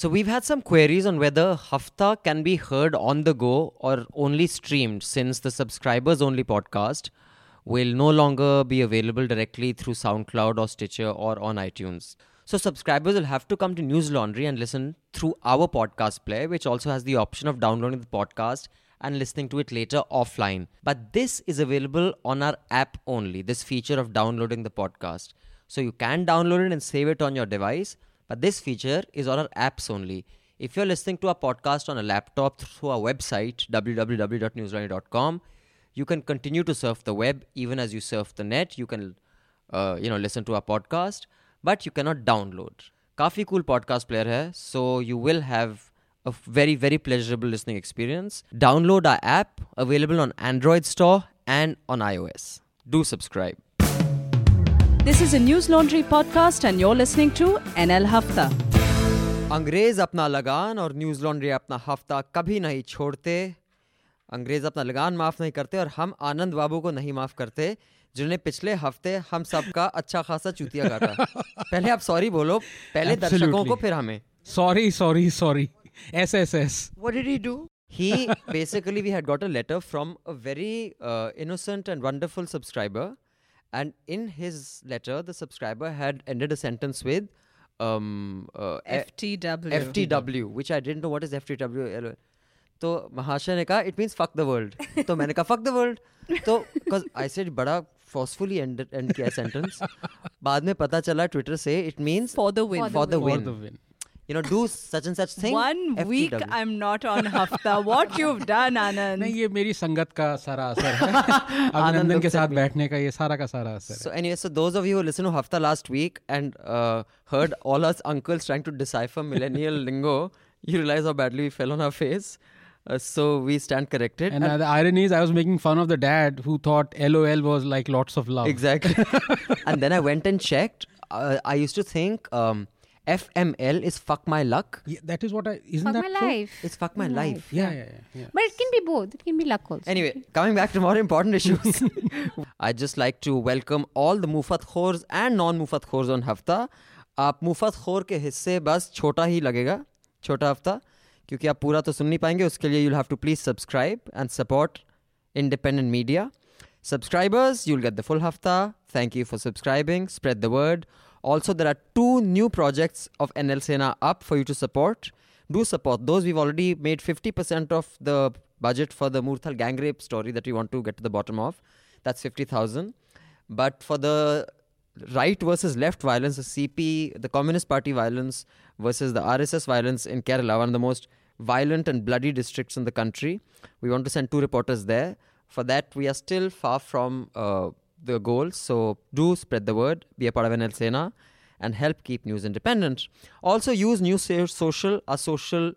So we've had some queries on whether Hafta can be heard on the go or only streamed, since the subscribers only podcast will no longer be available directly through SoundCloud or Stitcher or on iTunes. So subscribers will have to come to News Laundry and listen through our podcast player, which also has the option of downloading the podcast and listening to it later offline. But this is available on our app only, this feature of downloading the podcast. So you can download it and save it on your device, but this feature is on our apps only. If you're listening to our podcast on a laptop through our website, www.newslaundry.com, you can continue to surf the web even as you surf the net. You can, listen to our podcast, but you cannot download. Kafi cool podcast player hai, so you will have a very, very pleasurable listening experience. Download our app, available on Android Store and on iOS. Do subscribe. This is a News Laundry podcast and you're listening to NL Hafta. Angrez apna lagaan aur News Laundry apna hafta kabhi nahi chhodte. Angrez apna lagaan maaf nahi karte aur hum Anand Babu ko nahi maaf karte, jinhone pichle hafte hum sabka acha khasa chutiya kata. Pehle aap sorry bolo, pehle darshakon ko phir hame. Sorry. SSS. What did he do? He basically, we had got a letter from a very innocent and wonderful subscriber. And in his letter, the subscriber had ended a sentence with FTW, which I didn't know what is FTW. So Mahasha ne kaha, it means fuck the world. So I said, fuck the world. So because I said, bada forcefully ended kiya sentence. Baad mein pata chala, Twitter se it means for the win. You know, do such and such thing. One FTW. Week I'm not on Hafta. What you've done, Anand. नहीं ये मेरी संगत का सारा असर है. आनंदन के साथ बैठने का ये सारा का सारा असर है. So anyway, so those of you who listened to Hafta last week and heard all us uncles trying to decipher millennial lingo, you realize how badly we fell on our face. So we stand corrected. And the irony is I was making fun of the dad who thought LOL was like lots of love. Exactly. And then I went and checked. I used to think... FML is fuck my luck. Yeah, that is what I... Isn't that so? Life. It's fuck my life. Yeah. But it can be both. It can be luck also. Anyway, coming back to more important issues. I'd just like to welcome all the Mufat Khors and non-Mufat Khors on Hafta. Aap Mufat Khor ke hisse bas chota hi lagega. Chota Hafta. Kyunki aap pura to sun nahi paayenge. Uske liye you'll have to please subscribe and support independent media. Subscribers, you'll get the full Hafta. Thank you for subscribing. Spread the word. Also, there are 2 new projects of NL Sena up for you to support. Do support those. We've already made 50% of the budget for the Murthal gang rape story that we want to get to the bottom of. That's 50,000. But for the right versus left violence, the CP, the Communist Party violence versus the RSS violence in Kerala, one of the most violent and bloody districts in the country, we want to send 2 reporters there. For that, we are still far from... the goals, so do spread the word, be a part of NL Sena, and help keep news independent. Also use News Social, our social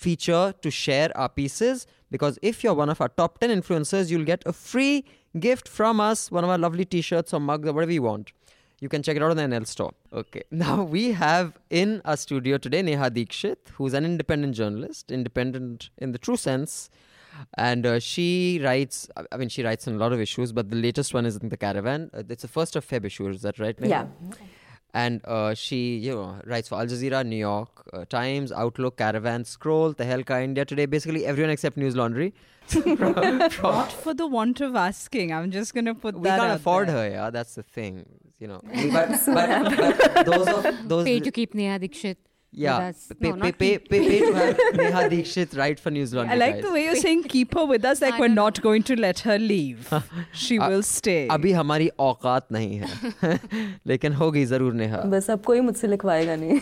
feature, to share our pieces, because if you're one of our top 10 influencers, you'll get a free gift from us, one of our lovely t-shirts or mugs or whatever you want. You can check it out on the NL store. Okay, now we have in our studio today Neha Dixit, who's an independent journalist, independent in the true sense. And she writes on a lot of issues, but the latest one is The Caravan. It's the 1st of Feb issue, is that right? Maybe? Yeah. And she writes for Al Jazeera, New York Times, Outlook, Caravan, Scroll, Tehelka, India Today. Basically, everyone except News Laundry. Not for the want of asking. I'm just going to put that out. We can't afford her, yeah. That's the thing, you know. But those pay to keep Neha Dikshit. Yeah, pay to have Neha Dixit write for News Laundry. I like the way you're saying keep her with us, like we're not going to let her leave. She will stay. Abhi hamari auqat nahi hai. Lekin hogi zarur Neha. Bas ab koi mujhse likhwaega nahi.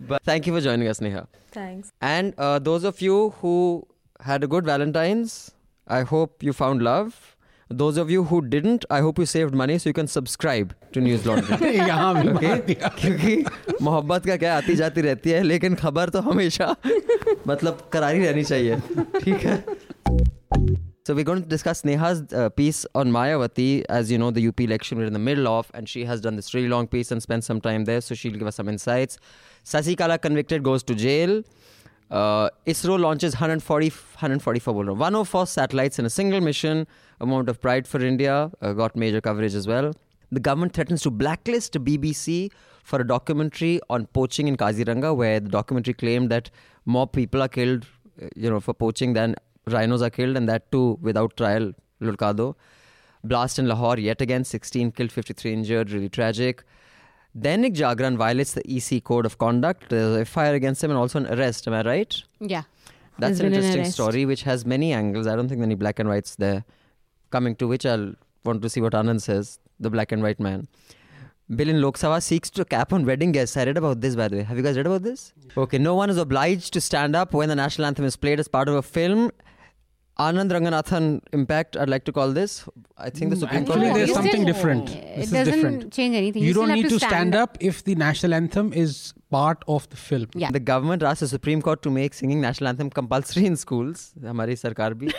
But thank you for joining us, Neha. Thanks. And those of you who had a good Valentine's, I hope you found love. Those of you who didn't, I hope you saved money so you can subscribe to News Laundry. Okay? Because mohabbat ka kya aati jaati rehti hai, lekin khabar to hamesha matlab karari rehni chahiye. Theek hai? So we're going to discuss Neha's piece on Mayawati. As you know, the UP election we're in the middle of, and she has done this really long piece and spent some time there, so she'll give us some insights. Sasi Kala convicted goes to jail. ISRO launches 104 satellites in a single mission. A moment of pride for India. Got major coverage as well. the government threatens to blacklist BBC for a documentary on poaching in Kaziranga, where the documentary claimed that more people are killed, for poaching than rhinos are killed, and that too without trial. Lurkado. Blast in Lahore yet again, 16 killed, 53 injured, really tragic. Dainik Jagran violates the EC code of conduct. There's a fire against him and also an arrest. Am I right? Yeah. That's an interesting story which has many angles. I don't think there are any black and whites there. Coming to which I'll want to see what Anand says, the black and white man. Bill in Lok Sabha seeks to cap on wedding guests. I read about this, by the way. Have you guys read about this? Okay. No one is obliged to stand up when the national anthem is played as part of a film. Anand Ranganathan impact, I'd like to call this. I think the Supreme Court... Actually, there's something different. This is different. It doesn't change anything. You don't need to stand up if the national anthem is part of the film. Yeah. The government asked the Supreme Court to make singing national anthem compulsory in schools. Hamari sarkar bhi.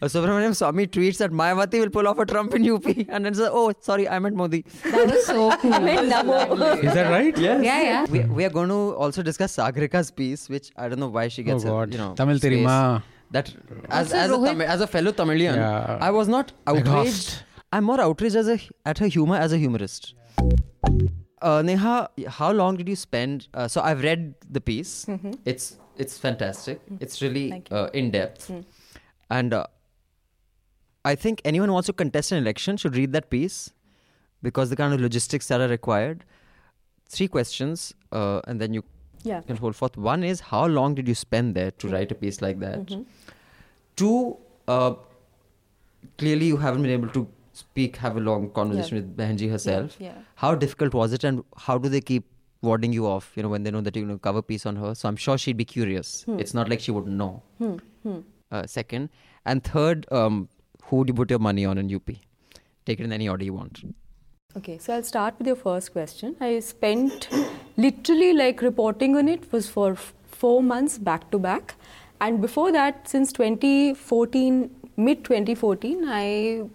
Subramaniam Swami tweets that Mayawati will pull off a Trump in UP. And then says, oh, sorry, I meant Modi. That was so cool. Is that right? Yes. Yeah. We are going to also discuss Sagarika's piece, which I don't know why she gets... Oh, God. Tamil Terima. That as a fellow Tamilian, yeah. I was not outraged. I'm more outraged at her humor as a humorist. Neha, how long did you spend? So I've read the piece. Mm-hmm. It's fantastic. Mm-hmm. It's really in depth, and I think anyone who wants to contest an election should read that piece because the kind of logistics that are required. 3 questions, and then you. Yeah. And hold forth. One is, how long did you spend there to write a piece like that? Mm-hmm. 2, clearly you haven't been able to have a long conversation with Behanji herself. Yeah. How difficult was it, and how do they keep warding you off, when they know that you're going to cover piece on her? So I'm sure she'd be curious. It's not like she wouldn't know. Second. And third, who would you put your money on in UP? Take it in any order you want. Okay, so I'll start with your first question. I spent literally reporting on it was for 4 months back to back. And before that, since 2014, mid-2014,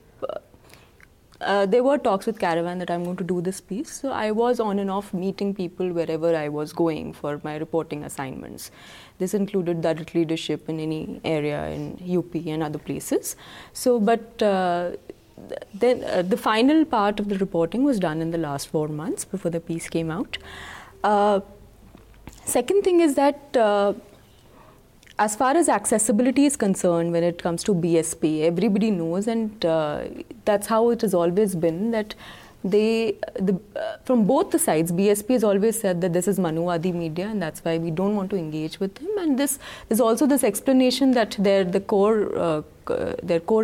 there were talks with Caravan that I'm going to do this piece. So I was on and off meeting people wherever I was going for my reporting assignments. This included direct leadership in any area in UP and other places. So, but... Then the final part of the reporting was done in the last 4 months before the piece came out. Second thing is that as far as accessibility is concerned, when it comes to BSP, everybody knows, and that's how it has always been, that from both the sides, BSP has always said that this is Manuwadi media and that's why we don't want to engage with him. And this is also this explanation that their core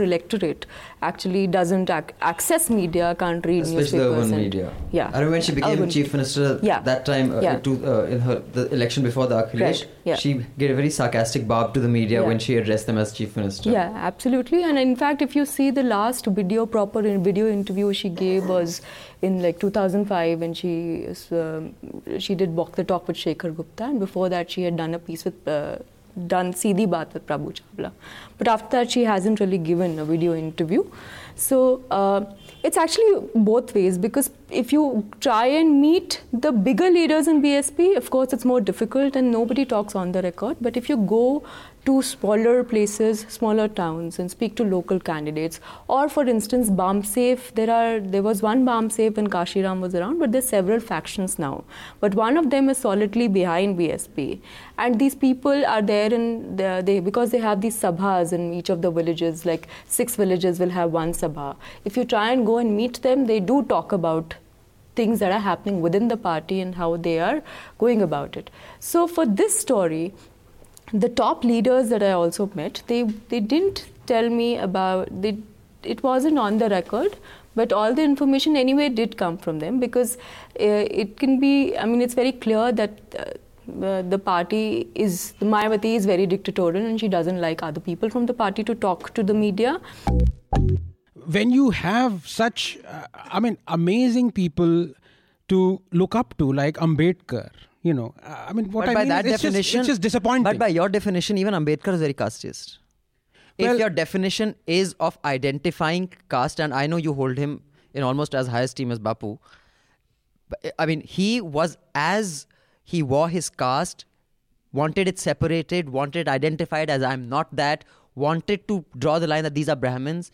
electorate actually doesn't access media, can't read especially newspapers. Especially the urban media. Yeah. I remember when she became chief minister that time in the election before the Akhilesh. Right. Yeah. She gave a very sarcastic barb to the media when she addressed them as chief minister. Yeah, absolutely. And in fact, if you see the last proper video interview she gave was in 2005 when she did Walk the Talk with Shekhar Gupta, and before that she had done a piece with... done Seedhi Baat with Prabhu Chawla. But after that, she hasn't really given a video interview. So it's actually both ways, because if you try and meet the bigger leaders in BSP, of course, it's more difficult and nobody talks on the record. But if you go to smaller places, smaller towns, and speak to local candidates, or for instance, Bamsef, there was one Bamsef when Kashiram was around, but there's several factions now. But one of them is solidly behind BSP. And these people are there because they have these sabhas in each of the villages, 6 villages will have one sabha. If you try and go and meet them, they do talk about things that are happening within the party and how they are going about it. So for this story, the top leaders that I also met, they didn't tell me about... It wasn't on the record, but all the information anyway did come from them, because it can be... I mean, it's very clear that the party is... Mayawati is very dictatorial and she doesn't like other people from the party to talk to the media. When you have such, amazing people to look up to, like Ambedkar... it's just disappointing. But by your definition, even Ambedkar is very casteist. Well, if your definition is of identifying caste, and I know you hold him in almost as high esteem as Bapu, he wore his caste, wanted it separated, wanted it identified as I'm not that, wanted to draw the line that these are Brahmins.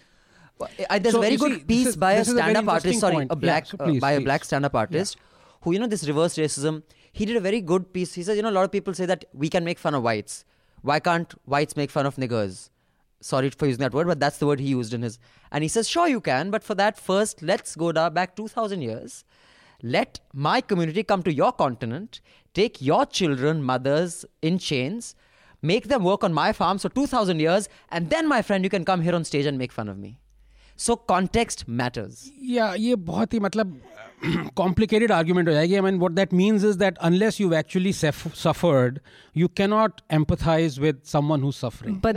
There's a very good piece by a stand-up artist, by a black stand-up artist who, you know, this reverse racism, he did a very good piece. He says, you know, a lot of people say that we can make fun of whites. Why can't whites make fun of niggers? Sorry for using that word, but that's the word he used in his. And he says, sure you can, but for that first, let's go back 2,000 years. Let my community come to your continent, take your children, mothers in chains, make them work on my farm for 2,000 years, and then, my friend, you can come here on stage and make fun of me. So context matters. Yeah, ये बहुत ही मतलब complicated argument हो जाएगी. I mean, what that means is that unless you've actually suffered, you cannot empathize with someone who's suffering. But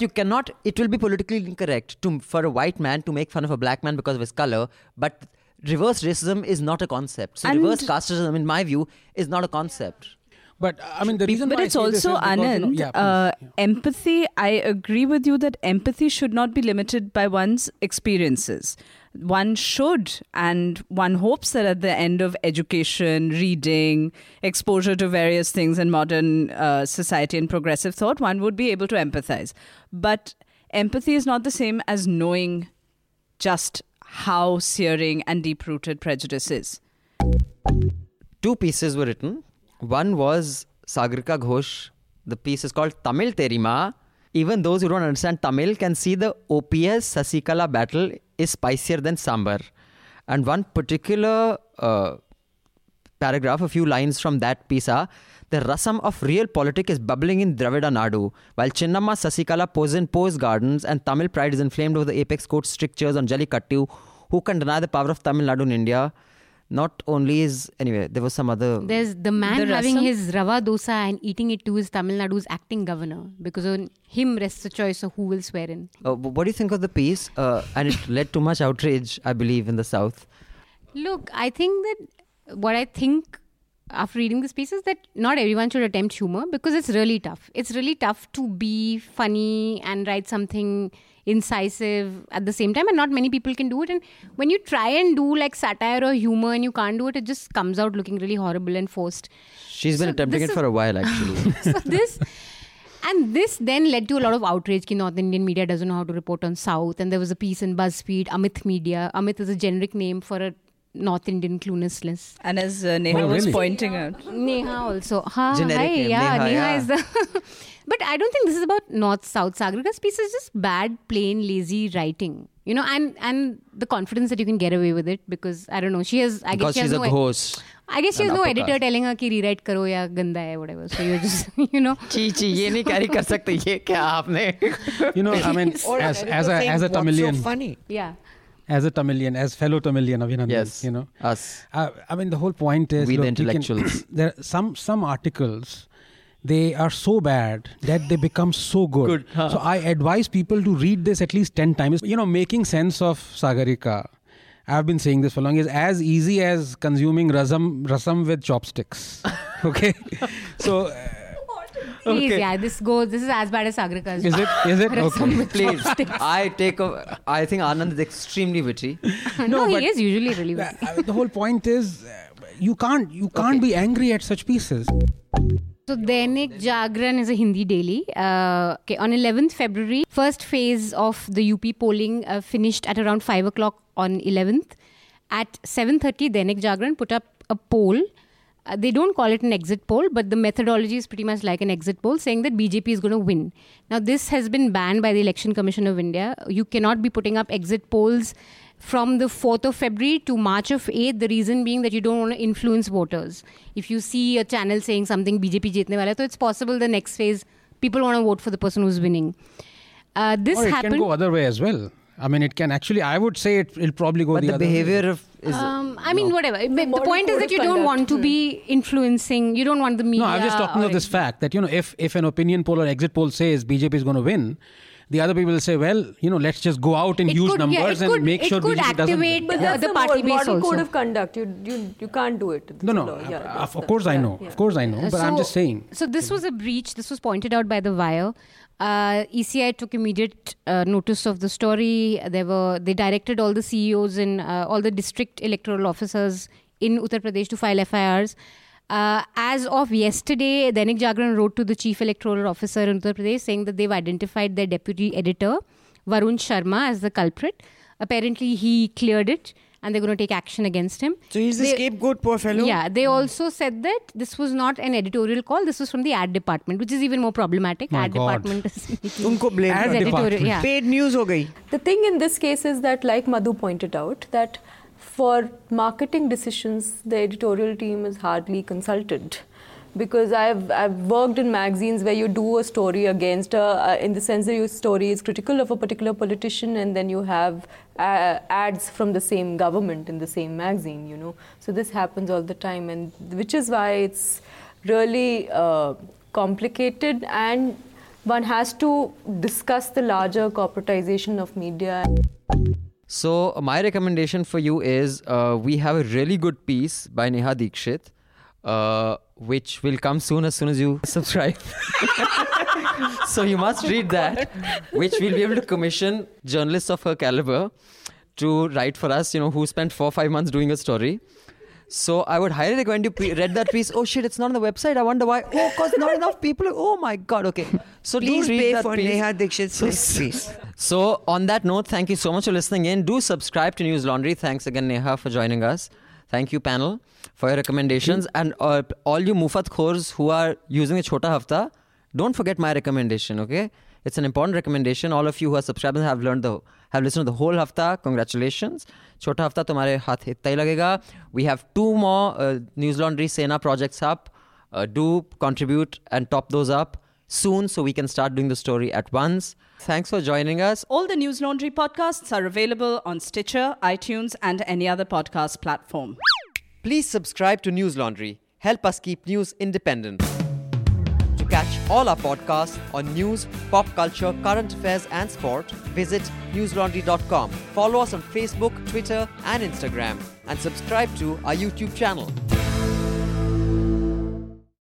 you cannot. It will be politically incorrect for a white man to make fun of a black man because of his color. But reverse racism is not a concept. So reverse casteism, in my view, is not a concept. But I mean, the reason why it's also, Anand, empathy, I agree with you that empathy should not be limited by one's experiences. One should, and one hopes that at the end of education, reading, exposure to various things in modern society and progressive thought, one would be able to empathize. But empathy is not the same as knowing just how searing and deep-rooted prejudice is. Two pieces were written. One was Sagarika Ghosh. The piece is called Tamil Terima. Even those who don't understand Tamil can see the OPS Sasi Kala battle is spicier than sambar. And one particular paragraph, a few lines from that piece are, the rasam of real politics is bubbling in Dravida Nadu, while Chinnamma Sasi Kala poses in Pose Gardens and Tamil pride is inflamed over the apex court strictures on Jallikattu. Who can deny the power of Tamil Nadu in India? Not only is... Anyway, there was some other... There's the man having his rava dosa and eating it to his Tamil Nadu's acting governor. Because on him rests the choice of who will swear in. What do you think of the piece? And it led to much outrage, I believe, in the South. Look, I think that... What I think after reading this piece is that not everyone should attempt humor. Because it's really tough. It's really tough to be funny and write something... incisive at the same time, and not many people can do it. And when you try and do like satire or humor and you can't do it, it just comes out looking really horrible and forced. She's been attempting it for a while, actually. This then led to a lot of outrage that North Indian media doesn't know how to report on South. And there was a piece in BuzzFeed, Amit Media. Amit is a generic name for a North Indian cluelessness. And as Neha was pointing out, Neha also. Neha is the... But I don't think this is about North-South. Sagarika's piece is just bad, plain, lazy writing. You know, and the confidence that you can get away with it because, I don't know, I guess she has no editor telling her ki rewrite karo ya ganda hai, whatever. So you're just, you know. Ye nahi carry kar sakte, ye kya aapne. You know, I mean, as a Tamilian. So funny. Yeah. As a Tamilian, as fellow Tamilian, Avinandan, you know. Us. I mean, the whole point is... We the intellectuals. There are some articles... They are so bad that they become so good. So I advise people to read this at least 10 times. You know, making sense of Sagarika, I've been saying this for long, is as easy as consuming rasam with chopsticks. Okay? So... Please, this is as bad as Sagarika's. Is it? Okay. Please. I think Anand is extremely witty. No, he is usually really witty. The whole point is, you can't be angry at such pieces. So, Dainik Jagran is a Hindi daily. On 11th February, first phase of the UP polling finished at around 5 o'clock on 11th. At 7:30, Dainik Jagran put up a poll. They don't call it an exit poll, but the methodology is pretty much like an exit poll, saying that BJP is going to win. Now, this has been banned by the Election Commission of India. You cannot be putting up exit polls from the 4th of February to March of 8th, the reason being that you don't want to influence voters. If you see a channel saying something BJP jeetne wala, so it's possible the next phase, people want to vote for the person who's winning. This happened. It can go other way as well. I mean, it can actually, I would say it'll probably go the other way. But the behavior is... whatever. The point is that you don't want to be influencing, you don't want the media... No, I'm just talking of this fact that, you know, if an opinion poll or exit poll says BJP is going to win... The other people will say, well, you know, let's just go out in huge numbers and make sure BJP doesn't win. But that's the party base also. Code of conduct. You can't do it. No. Of course I know. But I'm just saying. So this was a breach. This was pointed out by The Wire. ECI took immediate notice of the story. They directed all the CEOs and all the district electoral officers in Uttar Pradesh to file FIRs. As of yesterday, Dainik Jagran wrote to the chief electoral officer in Uttar Pradesh saying that they've identified their deputy editor Varun Sharma as the culprit. Apparently, he cleared it and they're going to take action against him. So he's the scapegoat, poor fellow. Yeah, they also said that this was not an editorial call. This was from the ad department, which is even more problematic. Ad department is Unko blame ad department. Yeah. Paid news ho gayi. The thing in this case is that, like Madhu pointed out, that for marketing decisions, the editorial team is hardly consulted. Because I've worked in magazines where you do a story against, in the sense that your story is critical of a particular politician, and then you have ads from the same government in the same magazine, you know. So this happens all the time, and which is why it's really complicated, and one has to discuss the larger corporatization of media. So my recommendation for you is we have a really good piece by Neha Dixit, which will come soon as you subscribe. So you must read that, which we'll be able to commission journalists of her caliber to write for us, you know, who spent 4 or 5 months doing a story. So I would highly recommend you read that piece. Oh shit, it's not on the website. I wonder why. Oh, because not enough people. Oh my God. Okay. So please do pay for Neha Dixit's piece. So on that note, thank you so much for listening in. Do subscribe to News Laundry. Thanks again, Neha, for joining us. Thank you, panel, for your recommendations. And all you Mufat Khors who are using the Chota Hafta, don't forget my recommendation, okay? It's an important recommendation. All of you who are subscribers have listened to the whole Hafta. Congratulations. Chota Hafta, tumhare haath itna hi lagega. We have 2 more News Laundry Sena projects up. Do contribute and top those up soon so we can start doing the story at once. Thanks for joining us. All the News Laundry podcasts are available on Stitcher, iTunes, and any other podcast platform. Please subscribe to News Laundry. Help us keep news independent. To catch all our podcasts on news, pop culture, current affairs, and sport, visit newslaundry.com. Follow us on Facebook, Twitter, and Instagram, and subscribe to our YouTube channel.